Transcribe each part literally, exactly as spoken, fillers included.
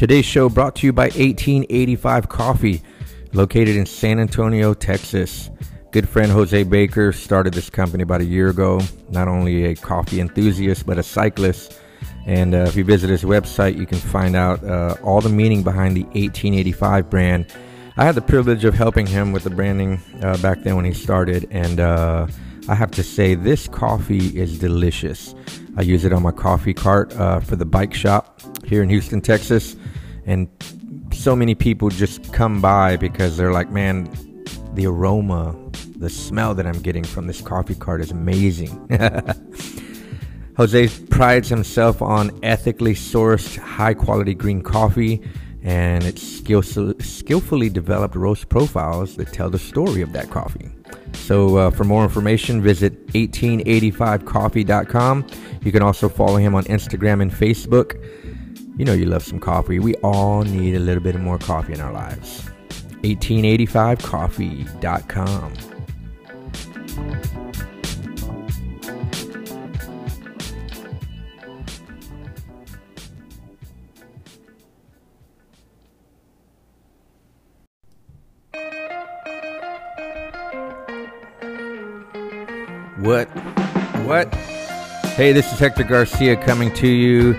Today's show brought to you by eighteen eighty-five Coffee, located in San Antonio, Texas. Good friend Jose Baker started this company about a year ago. Not only a coffee enthusiast, but a cyclist. And uh, if you visit his website, you can find out uh, all the meaning behind the eighteen eighty-five brand. I had the privilege of helping him with the branding uh, back then when he started. And uh, I have to say, this coffee is delicious. I use it on my coffee cart uh, for the bike shop here in Houston, Texas. And so many people just come by because they're like, man, the aroma, the smell that I'm getting from this coffee cart is amazing. Jose prides himself on ethically sourced, high-quality green coffee and its skillful, skillfully developed roast profiles that tell the story of that coffee. So uh, for more information, visit eighteen eighty-five coffee dot com. You can also follow him on Instagram and Facebook. You know you love some coffee. We all need a little bit more coffee in our lives. eighteen eighty-five coffee dot com. What? What? Hey, this is Hector Garcia coming to you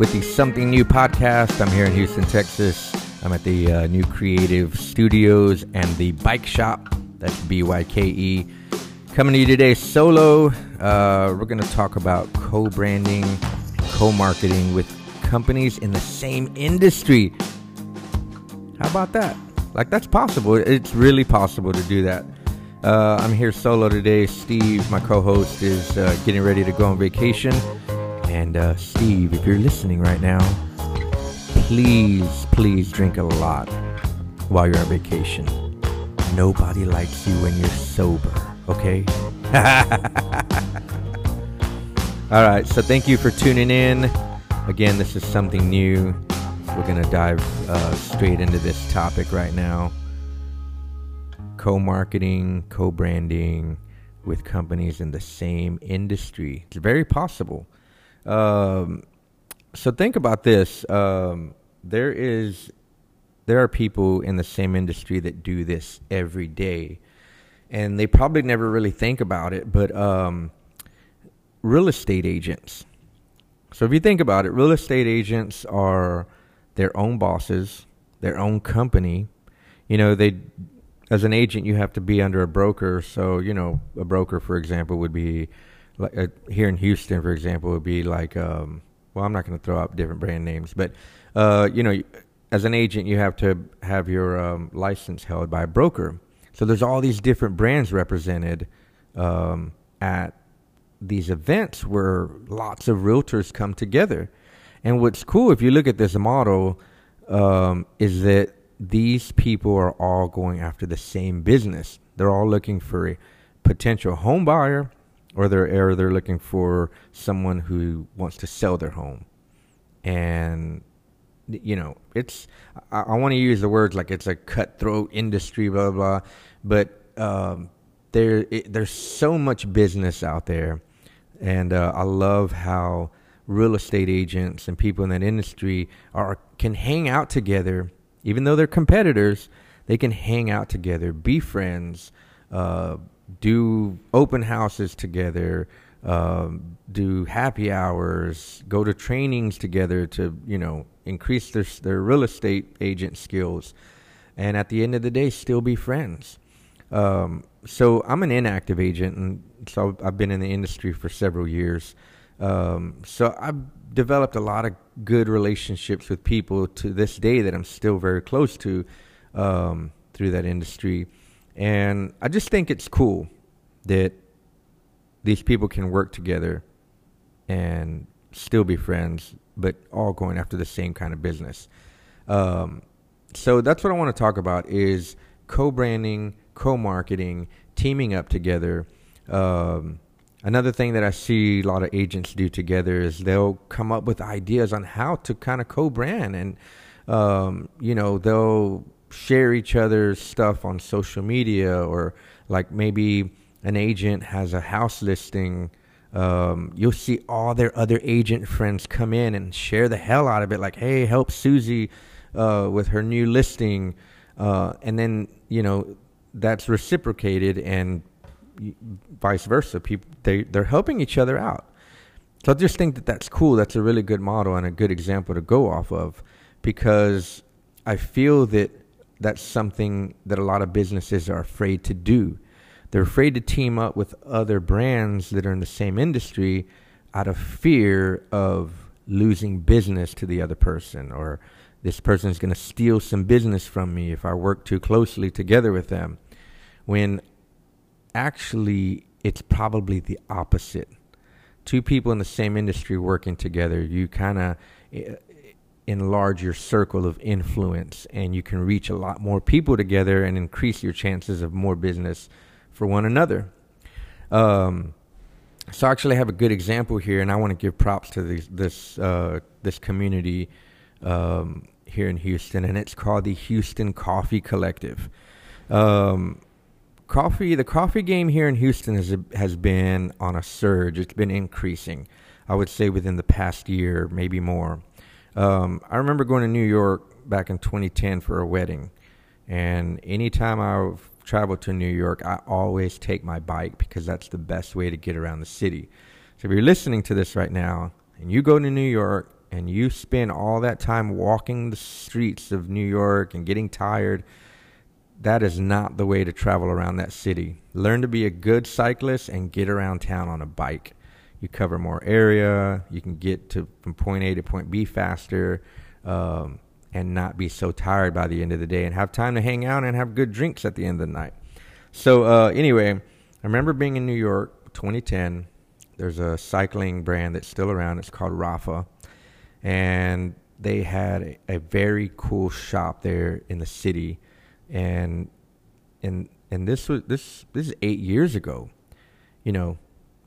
with the Something New podcast. I'm here in Houston, Texas. I'm at the uh, New Creative Studios and the Bike Shop. That's B Y K E. Coming to you today solo. Uh, we're going to talk about co-branding, co-marketing with companies in the same industry. How about that? Like, that's possible. It's really possible to do that. Uh, I'm here solo today. Steve, my co-host, is uh, getting ready to go on vacation. And uh, Steve, if you're listening right now, please, please drink a lot while you're on vacation. Nobody likes you when you're sober, okay? All right, so thank you for tuning in. Again, this is Something New. We're going to dive uh, straight into this topic right now. Co-marketing, co-branding with companies in the same industry. It's very possible. Um, so think about this. Um, there is, there are people in the same industry that do this every day, and they probably never really think about it, but um, real estate agents. So if you think about it, real estate agents are their own bosses, their own company. You know, they... As an agent, you have to be under a broker. So, you know, a broker, for example, would be like uh, here in Houston, for example, would be like, um, well, I'm not going to throw out different brand names, but, uh, you know, as an agent, you have to have your um, license held by a broker. So there's all these different brands represented um, at these events where lots of realtors come together. And what's cool, if you look at this model, um, is that these people are all going after the same business. They're all looking for a potential home buyer, or they're, or they're looking for someone who wants to sell their home. And, you know, it's, I, I want to use the words like it's a cutthroat industry, blah, blah, blah. But um, there, it, there's so much business out there. And uh, I love how real estate agents and people in that industry are can hang out together. Even though they're competitors, they can hang out together, be friends, uh, do open houses together, um, do happy hours, go to trainings together to, you know, increase their, their real estate agent skills. And at the end of the day, still be friends. Um, so I'm an inactive agent, and so I've been in the industry for several years. Um, so I've developed a lot of good relationships with people to this day that I'm still very close to, um, through that industry. And I just think it's cool that these people can work together and still be friends, but all going after the same kind of business. Um, so that's what I want to talk about is co-branding, co-marketing, teaming up together, um, Another thing that I see a lot of agents do together is they'll come up with ideas on how to kind of co-brand, and, um, you know, they'll share each other's stuff on social media, or like maybe an agent has a house listing um, you'll see all their other agent friends come in and share the hell out of it. Like, hey, help Susie uh, with her new listing. Uh, and then, you know, that's reciprocated and vice versa. People, they, they're helping each other out. So I just think that that's cool. That's a really good model and a good example to go off of, because I feel that that's something that a lot of businesses are afraid to do. They're afraid to team up with other brands that are in the same industry out of fear of losing business to the other person, or this person is going to steal some business from me if I work too closely together with them, when actually it's probably the opposite. Two people in the same industry working together, you kind of enlarge your circle of influence, and you can reach a lot more people together and increase your chances of more business for one another. Um, so I actually have a good example here, and I want to give props to this this, uh, this community um, here in Houston, and it's called the Houston Coffee Collective. Um, coffee, the coffee game here in Houston has, has been on a surge. It's been increasing, I would say, within the past year, maybe more. Um, I remember going to New York back in twenty ten for a wedding, and anytime I've traveled to New York, I always take my bike because that's the best way to get around the city. So if you're listening to this right now and you go to New York and you spend all that time walking the streets of New York and getting tired, that is not the way to travel around that city. Learn to be a good cyclist and get around town on a bike. You cover more area, you can get to from point A to point B faster, um, and not be so tired by the end of the day, and have time to hang out and have good drinks at the end of the night. So uh, anyway, I remember being in New York, twenty ten. There's a cycling brand that's still around. It's called Rafa, and they had a, a very cool shop there in the city, and and and this was this this is eight years ago, you know.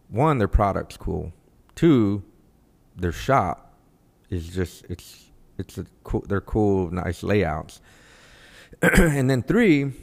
One, their product's cool. Two, their shop is just, it's, it's a cool, they're cool, nice layouts. And then three,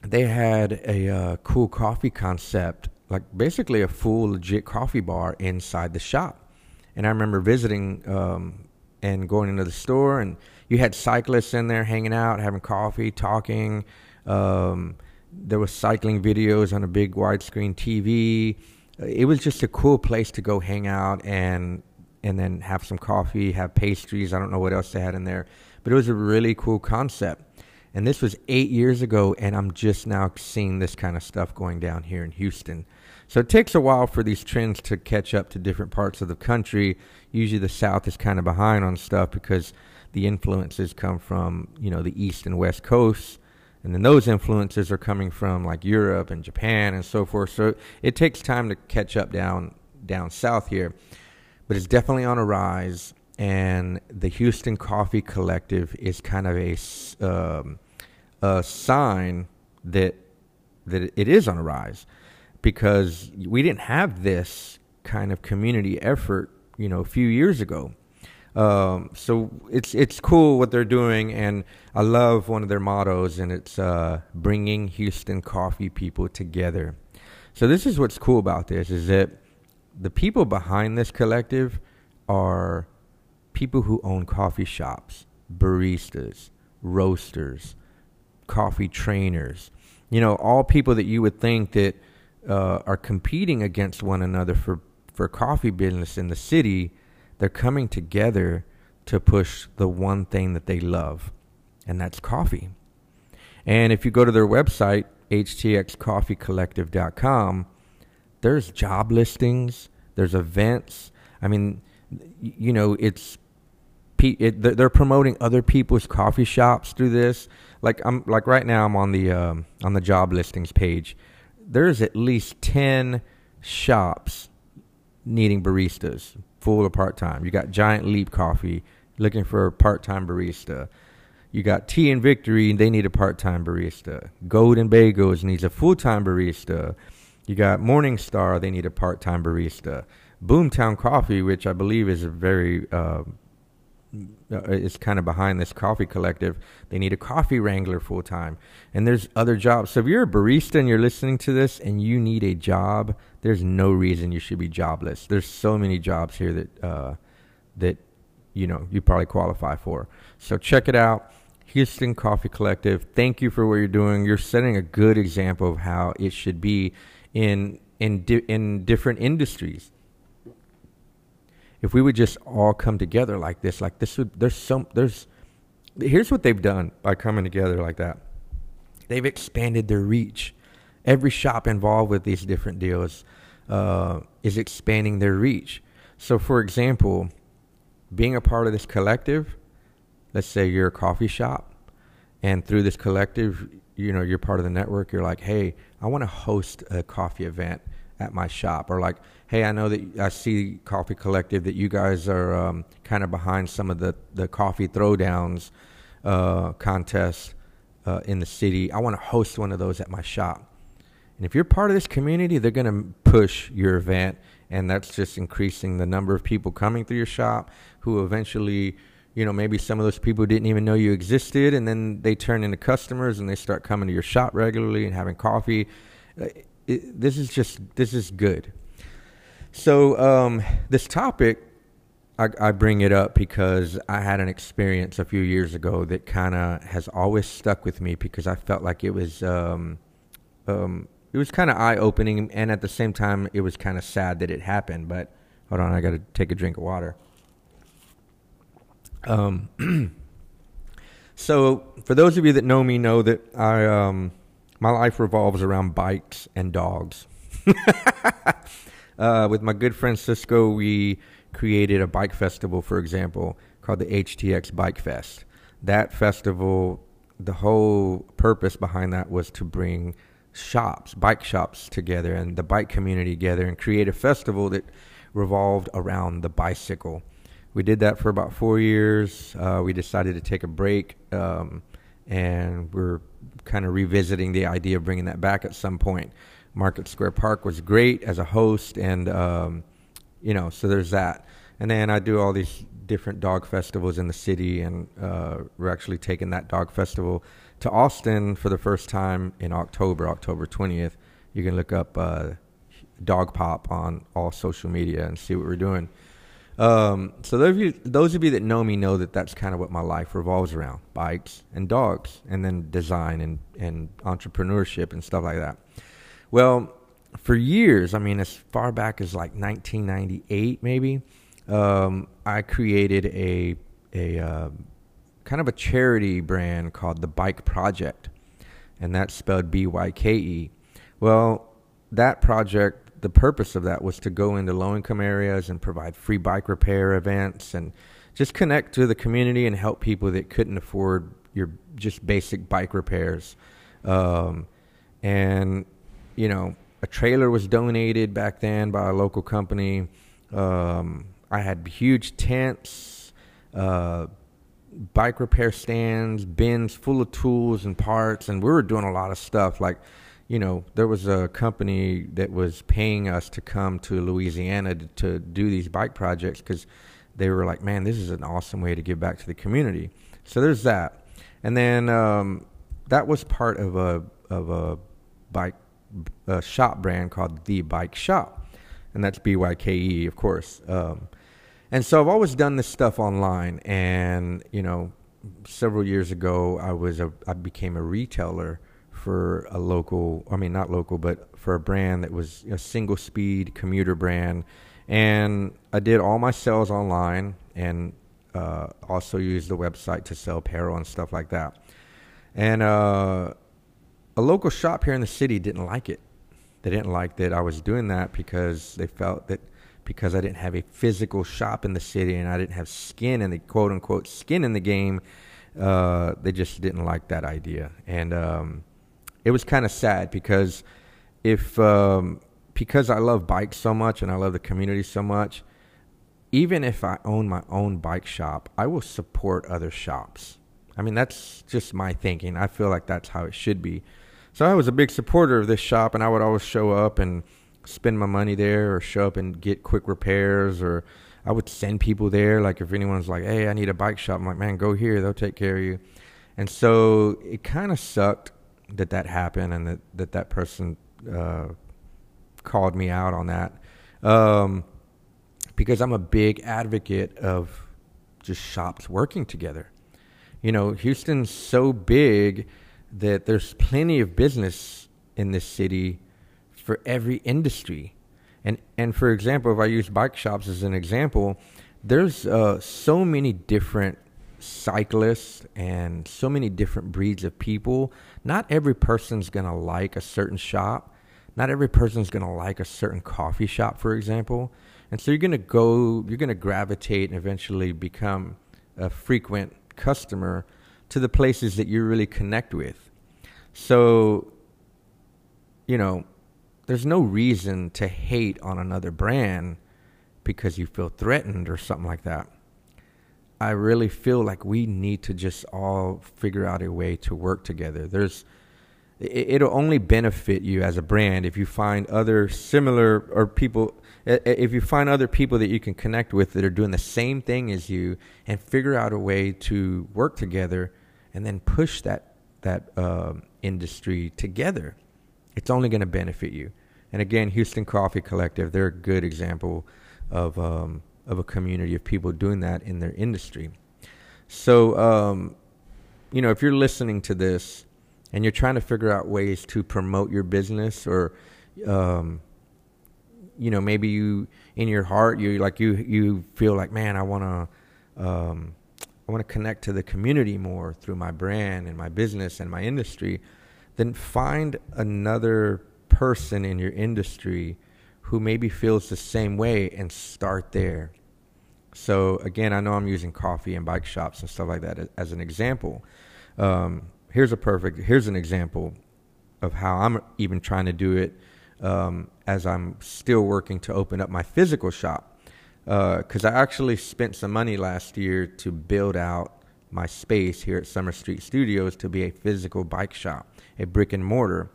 they had a uh, cool coffee concept, like basically a full legit coffee bar inside the shop. And I remember visiting um, and going into the store, and you had cyclists in there hanging out, having coffee, talking. Um, there was cycling videos on a big widescreen T V. It was just a cool place to go hang out and and then have some coffee, have pastries. I don't know what else they had in there, but it was a really cool concept. And this was eight years ago, and I'm just now seeing this kind of stuff going down here in Houston. So it takes a while for these trends to catch up to different parts of the country. Usually the South is kind of behind on stuff because the influences come from, you know, the East and West Coasts. And then those influences are coming from like Europe and Japan and so forth. So it takes time to catch up down down south here. But it's definitely on a rise. And the Houston Coffee Collective is kind of a, um, a sign that that it is on a rise, because we didn't have this kind of community effort, you know, a few years ago. Um, so it's, it's cool what they're doing, and I love one of their mottos, and it's, uh, bringing Houston coffee people together. So this is what's cool about this, is that the people behind this collective are people who own coffee shops, baristas, roasters, coffee trainers, you know, all people that you would think that, uh, are competing against one another for, for coffee business in the city. They're coming together to push the one thing that they love, and that's coffee. And if you go to their website, h t x coffee collective dot com, there's job listings, there's events. I mean, you know, it's it, they're promoting other people's coffee shops through this. Like I'm like right now, I'm on the um, on the job listings page. There's at least ten shops needing baristas, full or part-time. You got Giant Leap Coffee looking for a part-time barista. You got Tea and Victory, and they need a part-time barista. Golden Bagels needs a full-time barista. You got Morningstar, they need a part-time barista. Boomtown Coffee, which I believe is a very uh, is kind of behind this coffee collective. They need a coffee wrangler full time, and there's other jobs. So if you're a barista and you're listening to this and you need a job, there's no reason you should be jobless. There's so many jobs here that uh, that you know you probably qualify for. So check it out. Houston Coffee Collective, thank you for what you're doing. You're setting a good example of how it should be in in di- in different industries. If we would just all come together like this, like this would there's some there's here's what they've done by coming together like that. They've expanded their reach. Every shop involved with these different deals uh, is expanding their reach. So, for example, being a part of this collective. Let's say you're a coffee shop, and through this collective, you know, you're part of the network. You're like, hey, I want to host a coffee event at my shop. Or like, hey, I know that I see Coffee Collective that you guys are um, kind of behind some of the, the coffee throwdowns uh, contests uh, in the city. I want to host one of those at my shop. And if you're part of this community, they're going to push your event, and that's just increasing the number of people coming through your shop who eventually – you know, maybe some of those people didn't even know you existed, and then they turn into customers and they start coming to your shop regularly and having coffee. It, it, this is just, this is good. So um, this topic, I, I bring it up because I had an experience a few years ago that kind of has always stuck with me because I felt like it was, um, um, it was kind of eye-opening, and at the same time, it was kind of sad that it happened. But hold on, I got to take a drink of water. Um, so for those of you that know me know that I, um, my life revolves around bikes and dogs. uh, with my good friend Cisco, we created a bike festival, for example, called the H T X Bike Fest. That festival, the whole purpose behind that was to bring shops, bike shops together and the bike community together and create a festival that revolved around the bicycle. We did that for about four years. Uh, we decided to take a break, um, and we're kind of revisiting the idea of bringing that back at some point. Market Square Park was great as a host, and, um, you know, so there's that. And then I do all these different dog festivals in the city, and uh, we're actually taking that dog festival to Austin for the first time in October, October twentieth. You can look up uh, Dog Pop on all social media and see what we're doing. Um, so those of you, those of you that know me know that that's kind of what my life revolves around, bikes and dogs, and then design and, and entrepreneurship and stuff like that. Well, for years, I mean, as far back as like nineteen ninety-eight, maybe, um, I created a, a, uh, kind of a charity brand called the Bike Project, and that's spelled B Y K E. Well, that project, the purpose of that was to go into low-income areas and provide free bike repair events and just connect to the community and help people that couldn't afford your just basic bike repairs. Um, and, you know, a trailer was donated back then by a local company. Um, I had huge tents, uh, bike repair stands, bins full of tools and parts, and we were doing a lot of stuff like, you know, there was a company that was paying us to come to Louisiana to, to do these bike projects because they were like, man, this is an awesome way to give back to the community. So there's that. And then um, that was part of a of a bike a shop brand called The Bike Shop, and that's B Y K E, of course. Um, and so I've always done this stuff online, and, you know, several years ago I was a, I became a retailer for a local, I mean, not local, but for a brand that was a single speed commuter brand. And I did all my sales online and uh, also used the website to sell apparel and stuff like that. And uh, a local shop here in the city didn't like it. They didn't like that I was doing that because they felt that because I didn't have a physical shop in the city and I didn't have skin in the quote unquote skin in the game, uh, they just didn't like that idea. And, um, it was kind of sad because if um, because I love bikes so much and I love the community so much, even if I own my own bike shop, I will support other shops. I mean, that's just my thinking. I feel like that's how it should be. So I was a big supporter of this shop, and I would always show up and spend my money there or show up and get quick repairs or I would send people there. Like if anyone's like, hey, I need a bike shop, I'm like, man, go here. They'll take care of you. And so it kind of sucked that that happened and that that, that person uh, called me out on that. Um, because I'm a big advocate of just shops working together. You know, Houston's so big that there's plenty of business in this city for every industry. And, and for example, if I use bike shops as an example, there's uh, so many different cyclists and so many different breeds of people. Not every person's going to like a certain shop. Not every person's going to like a certain coffee shop, for example. And so you're going to go, you're going to gravitate and eventually become a frequent customer to the places that you really connect with. So, you know, there's no reason to hate on another brand because you feel threatened or something like that. I really feel like we need to just all figure out a way to work together. There's, it'll only benefit you as a brand if you find other similar or people, if you find other people that you can connect with that are doing the same thing as you and figure out a way to work together and then push that, that um, industry together. It's only going to benefit you. And again, Houston Coffee Collective, they're a good example of, um, of a community of people doing that in their industry. So, um, you know, if you're listening to this, and you're trying to figure out ways to promote your business or, um, you know, maybe you, in your heart, you like, you, you feel like, man, I want to, um, I want to connect to the community more through my brand and my business and my industry, then find another person in your industry who maybe feels the same way and start there. So again, I know I'm using coffee and bike shops and stuff like that as an example. Um, Here's a perfect, here's an example of how I'm even trying to do it um, as I'm still working to open up my physical shop. Because uh, I actually spent some money last year to build out my space here at Summer Street Studios to be a physical bike shop, a brick and mortar.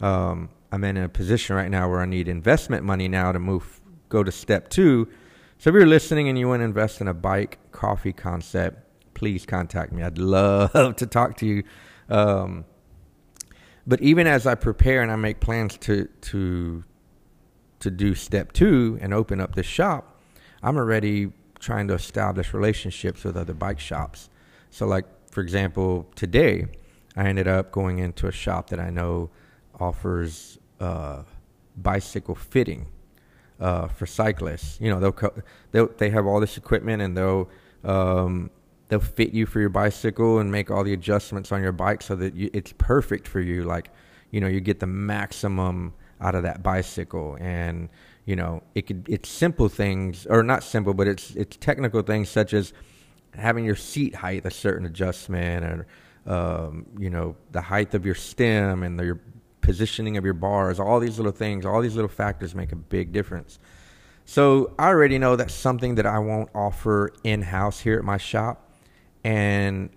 Um, I'm in a position right now where I need investment money now to move, go to step two. So if you're listening and you want to invest in a bike coffee concept, please contact me. I'd love to talk to you. Um, but even as I prepare and I make plans to, to, to do step two and open up this shop, I'm already trying to establish relationships with other bike shops. So like, for example, today I ended up going into a shop that I know offers, uh, bicycle fitting, uh, for cyclists. You know, they'll, co- they'll, they have all this equipment and they'll, um, they'll fit you for your bicycle and make all the adjustments on your bike so that you, it's perfect for you. Like, you know, you get the maximum out of that bicycle. And, you know, it could, it's simple things, or not simple, but it's it's technical things such as having your seat height a certain adjustment, or, um, you know, the height of your stem and the, your positioning of your bars. All these little things, all these little factors make a big difference. So I already know that's something that I won't offer in-house here at my shop. And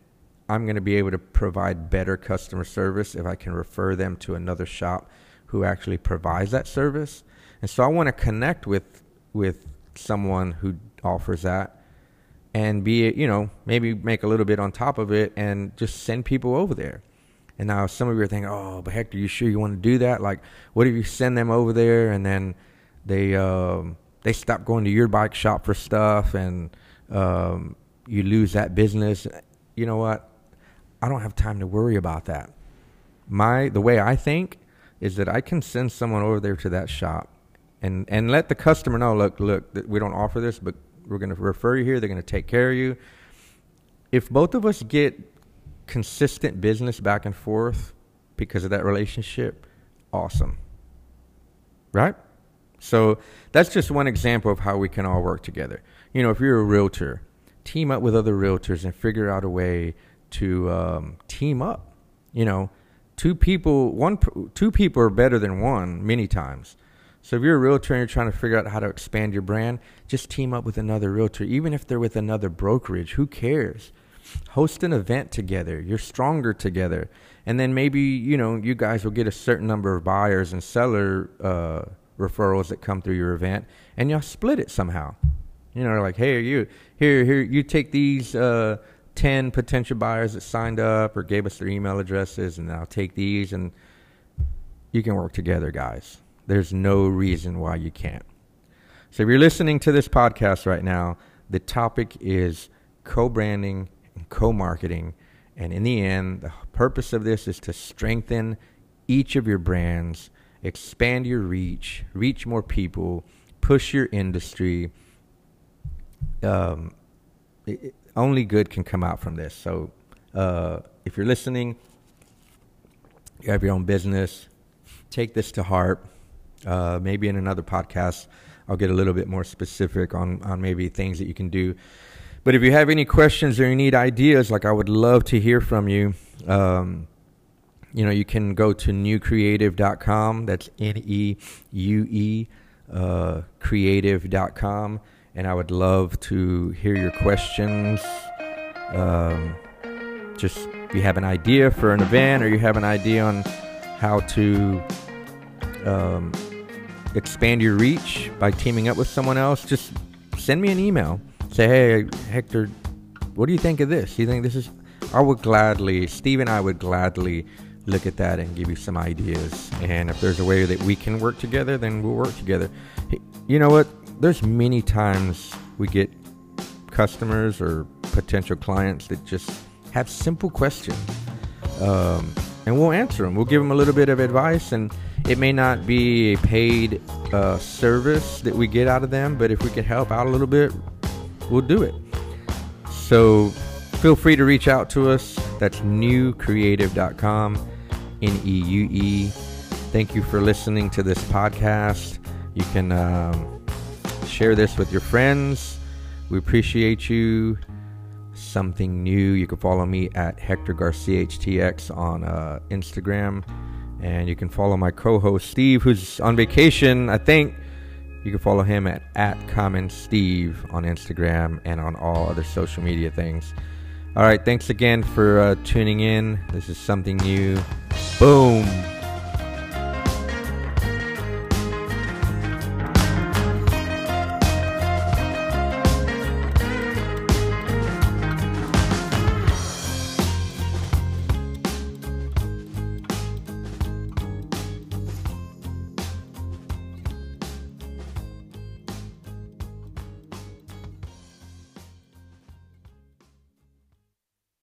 I'm going to be able to provide better customer service if I can refer them to another shop who actually provides that service. And so I want to connect with with someone who offers that and be, you know, maybe make a little bit on top of it and just send people over there. And now some of you are thinking, oh, but Hector, you sure you want to do that? Like, what if you send them over there and then they um, they stop going to your bike shop for stuff and um you lose that business? You know what? I don't have time to worry about that. My, the way I think is that I can send someone over there to that shop and, and let the customer know, look, look, that we don't offer this, but we're going to refer you here. They're going to take care of you. If both of us get consistent business back and forth because of that relationship, awesome. Right? So that's just one example of how we can all work together. You know, if you're a realtor, team up with other realtors and figure out a way to um, team up. You know, two people, one, two people are better than one many times. So if you're a realtor and you're trying to figure out how to expand your brand, just team up with another realtor. Even if they're with another brokerage, who cares? Host an event together. You're stronger together. And then maybe, you know, you guys will get a certain number of buyers and seller uh, referrals that come through your event, and you'll split it somehow. You know, like, hey, you here, here, you take these uh, ten potential buyers that signed up or gave us their email addresses, and I'll take these, and you can work together, guys. There's no reason why you can't. So if you're listening to this podcast right now, the topic is co-branding and co-marketing. And in the end, the purpose of this is to strengthen each of your brands, expand your reach, reach more people, push your industry. Um, it, it, only good can come out from this. So uh, if you're listening, you have your own business, take this to heart. Uh, maybe in another podcast, I'll get a little bit more specific on, on maybe things that you can do. But if you have any questions or you need ideas, like, I would love to hear from you. Um, you know, you can go to new creative dot com. That's N E U E uh, creative dot com. And I would love to hear your questions. Um, just if you have an idea for an event, or you have an idea on how to um, expand your reach by teaming up with someone else, just send me an email. Say, hey, Hector, what do you think of this? Do you think this is... I would gladly, Steve and I would gladly look at that and give you some ideas. And if there's a way that we can work together, then we'll work together. You know what? There's many times we get customers or potential clients that just have simple questions. Um, and we'll answer them. We'll give them a little bit of advice. And it may not be a paid uh, service that we get out of them, but if we can help out a little bit, we'll do it. So feel free to reach out to us. That's new creative dot com, N E U E. Thank you for listening to this podcast. You can um, share this with your friends. We appreciate you. Something new. You can follow me at Hector Garcia H T X on uh, Instagram. And you can follow my co-host Steve, who's on vacation, I think. You can follow him at, at CommonSteve on Instagram and on all other social media things. All right, thanks again for uh, tuning in. This is Something New. Boom.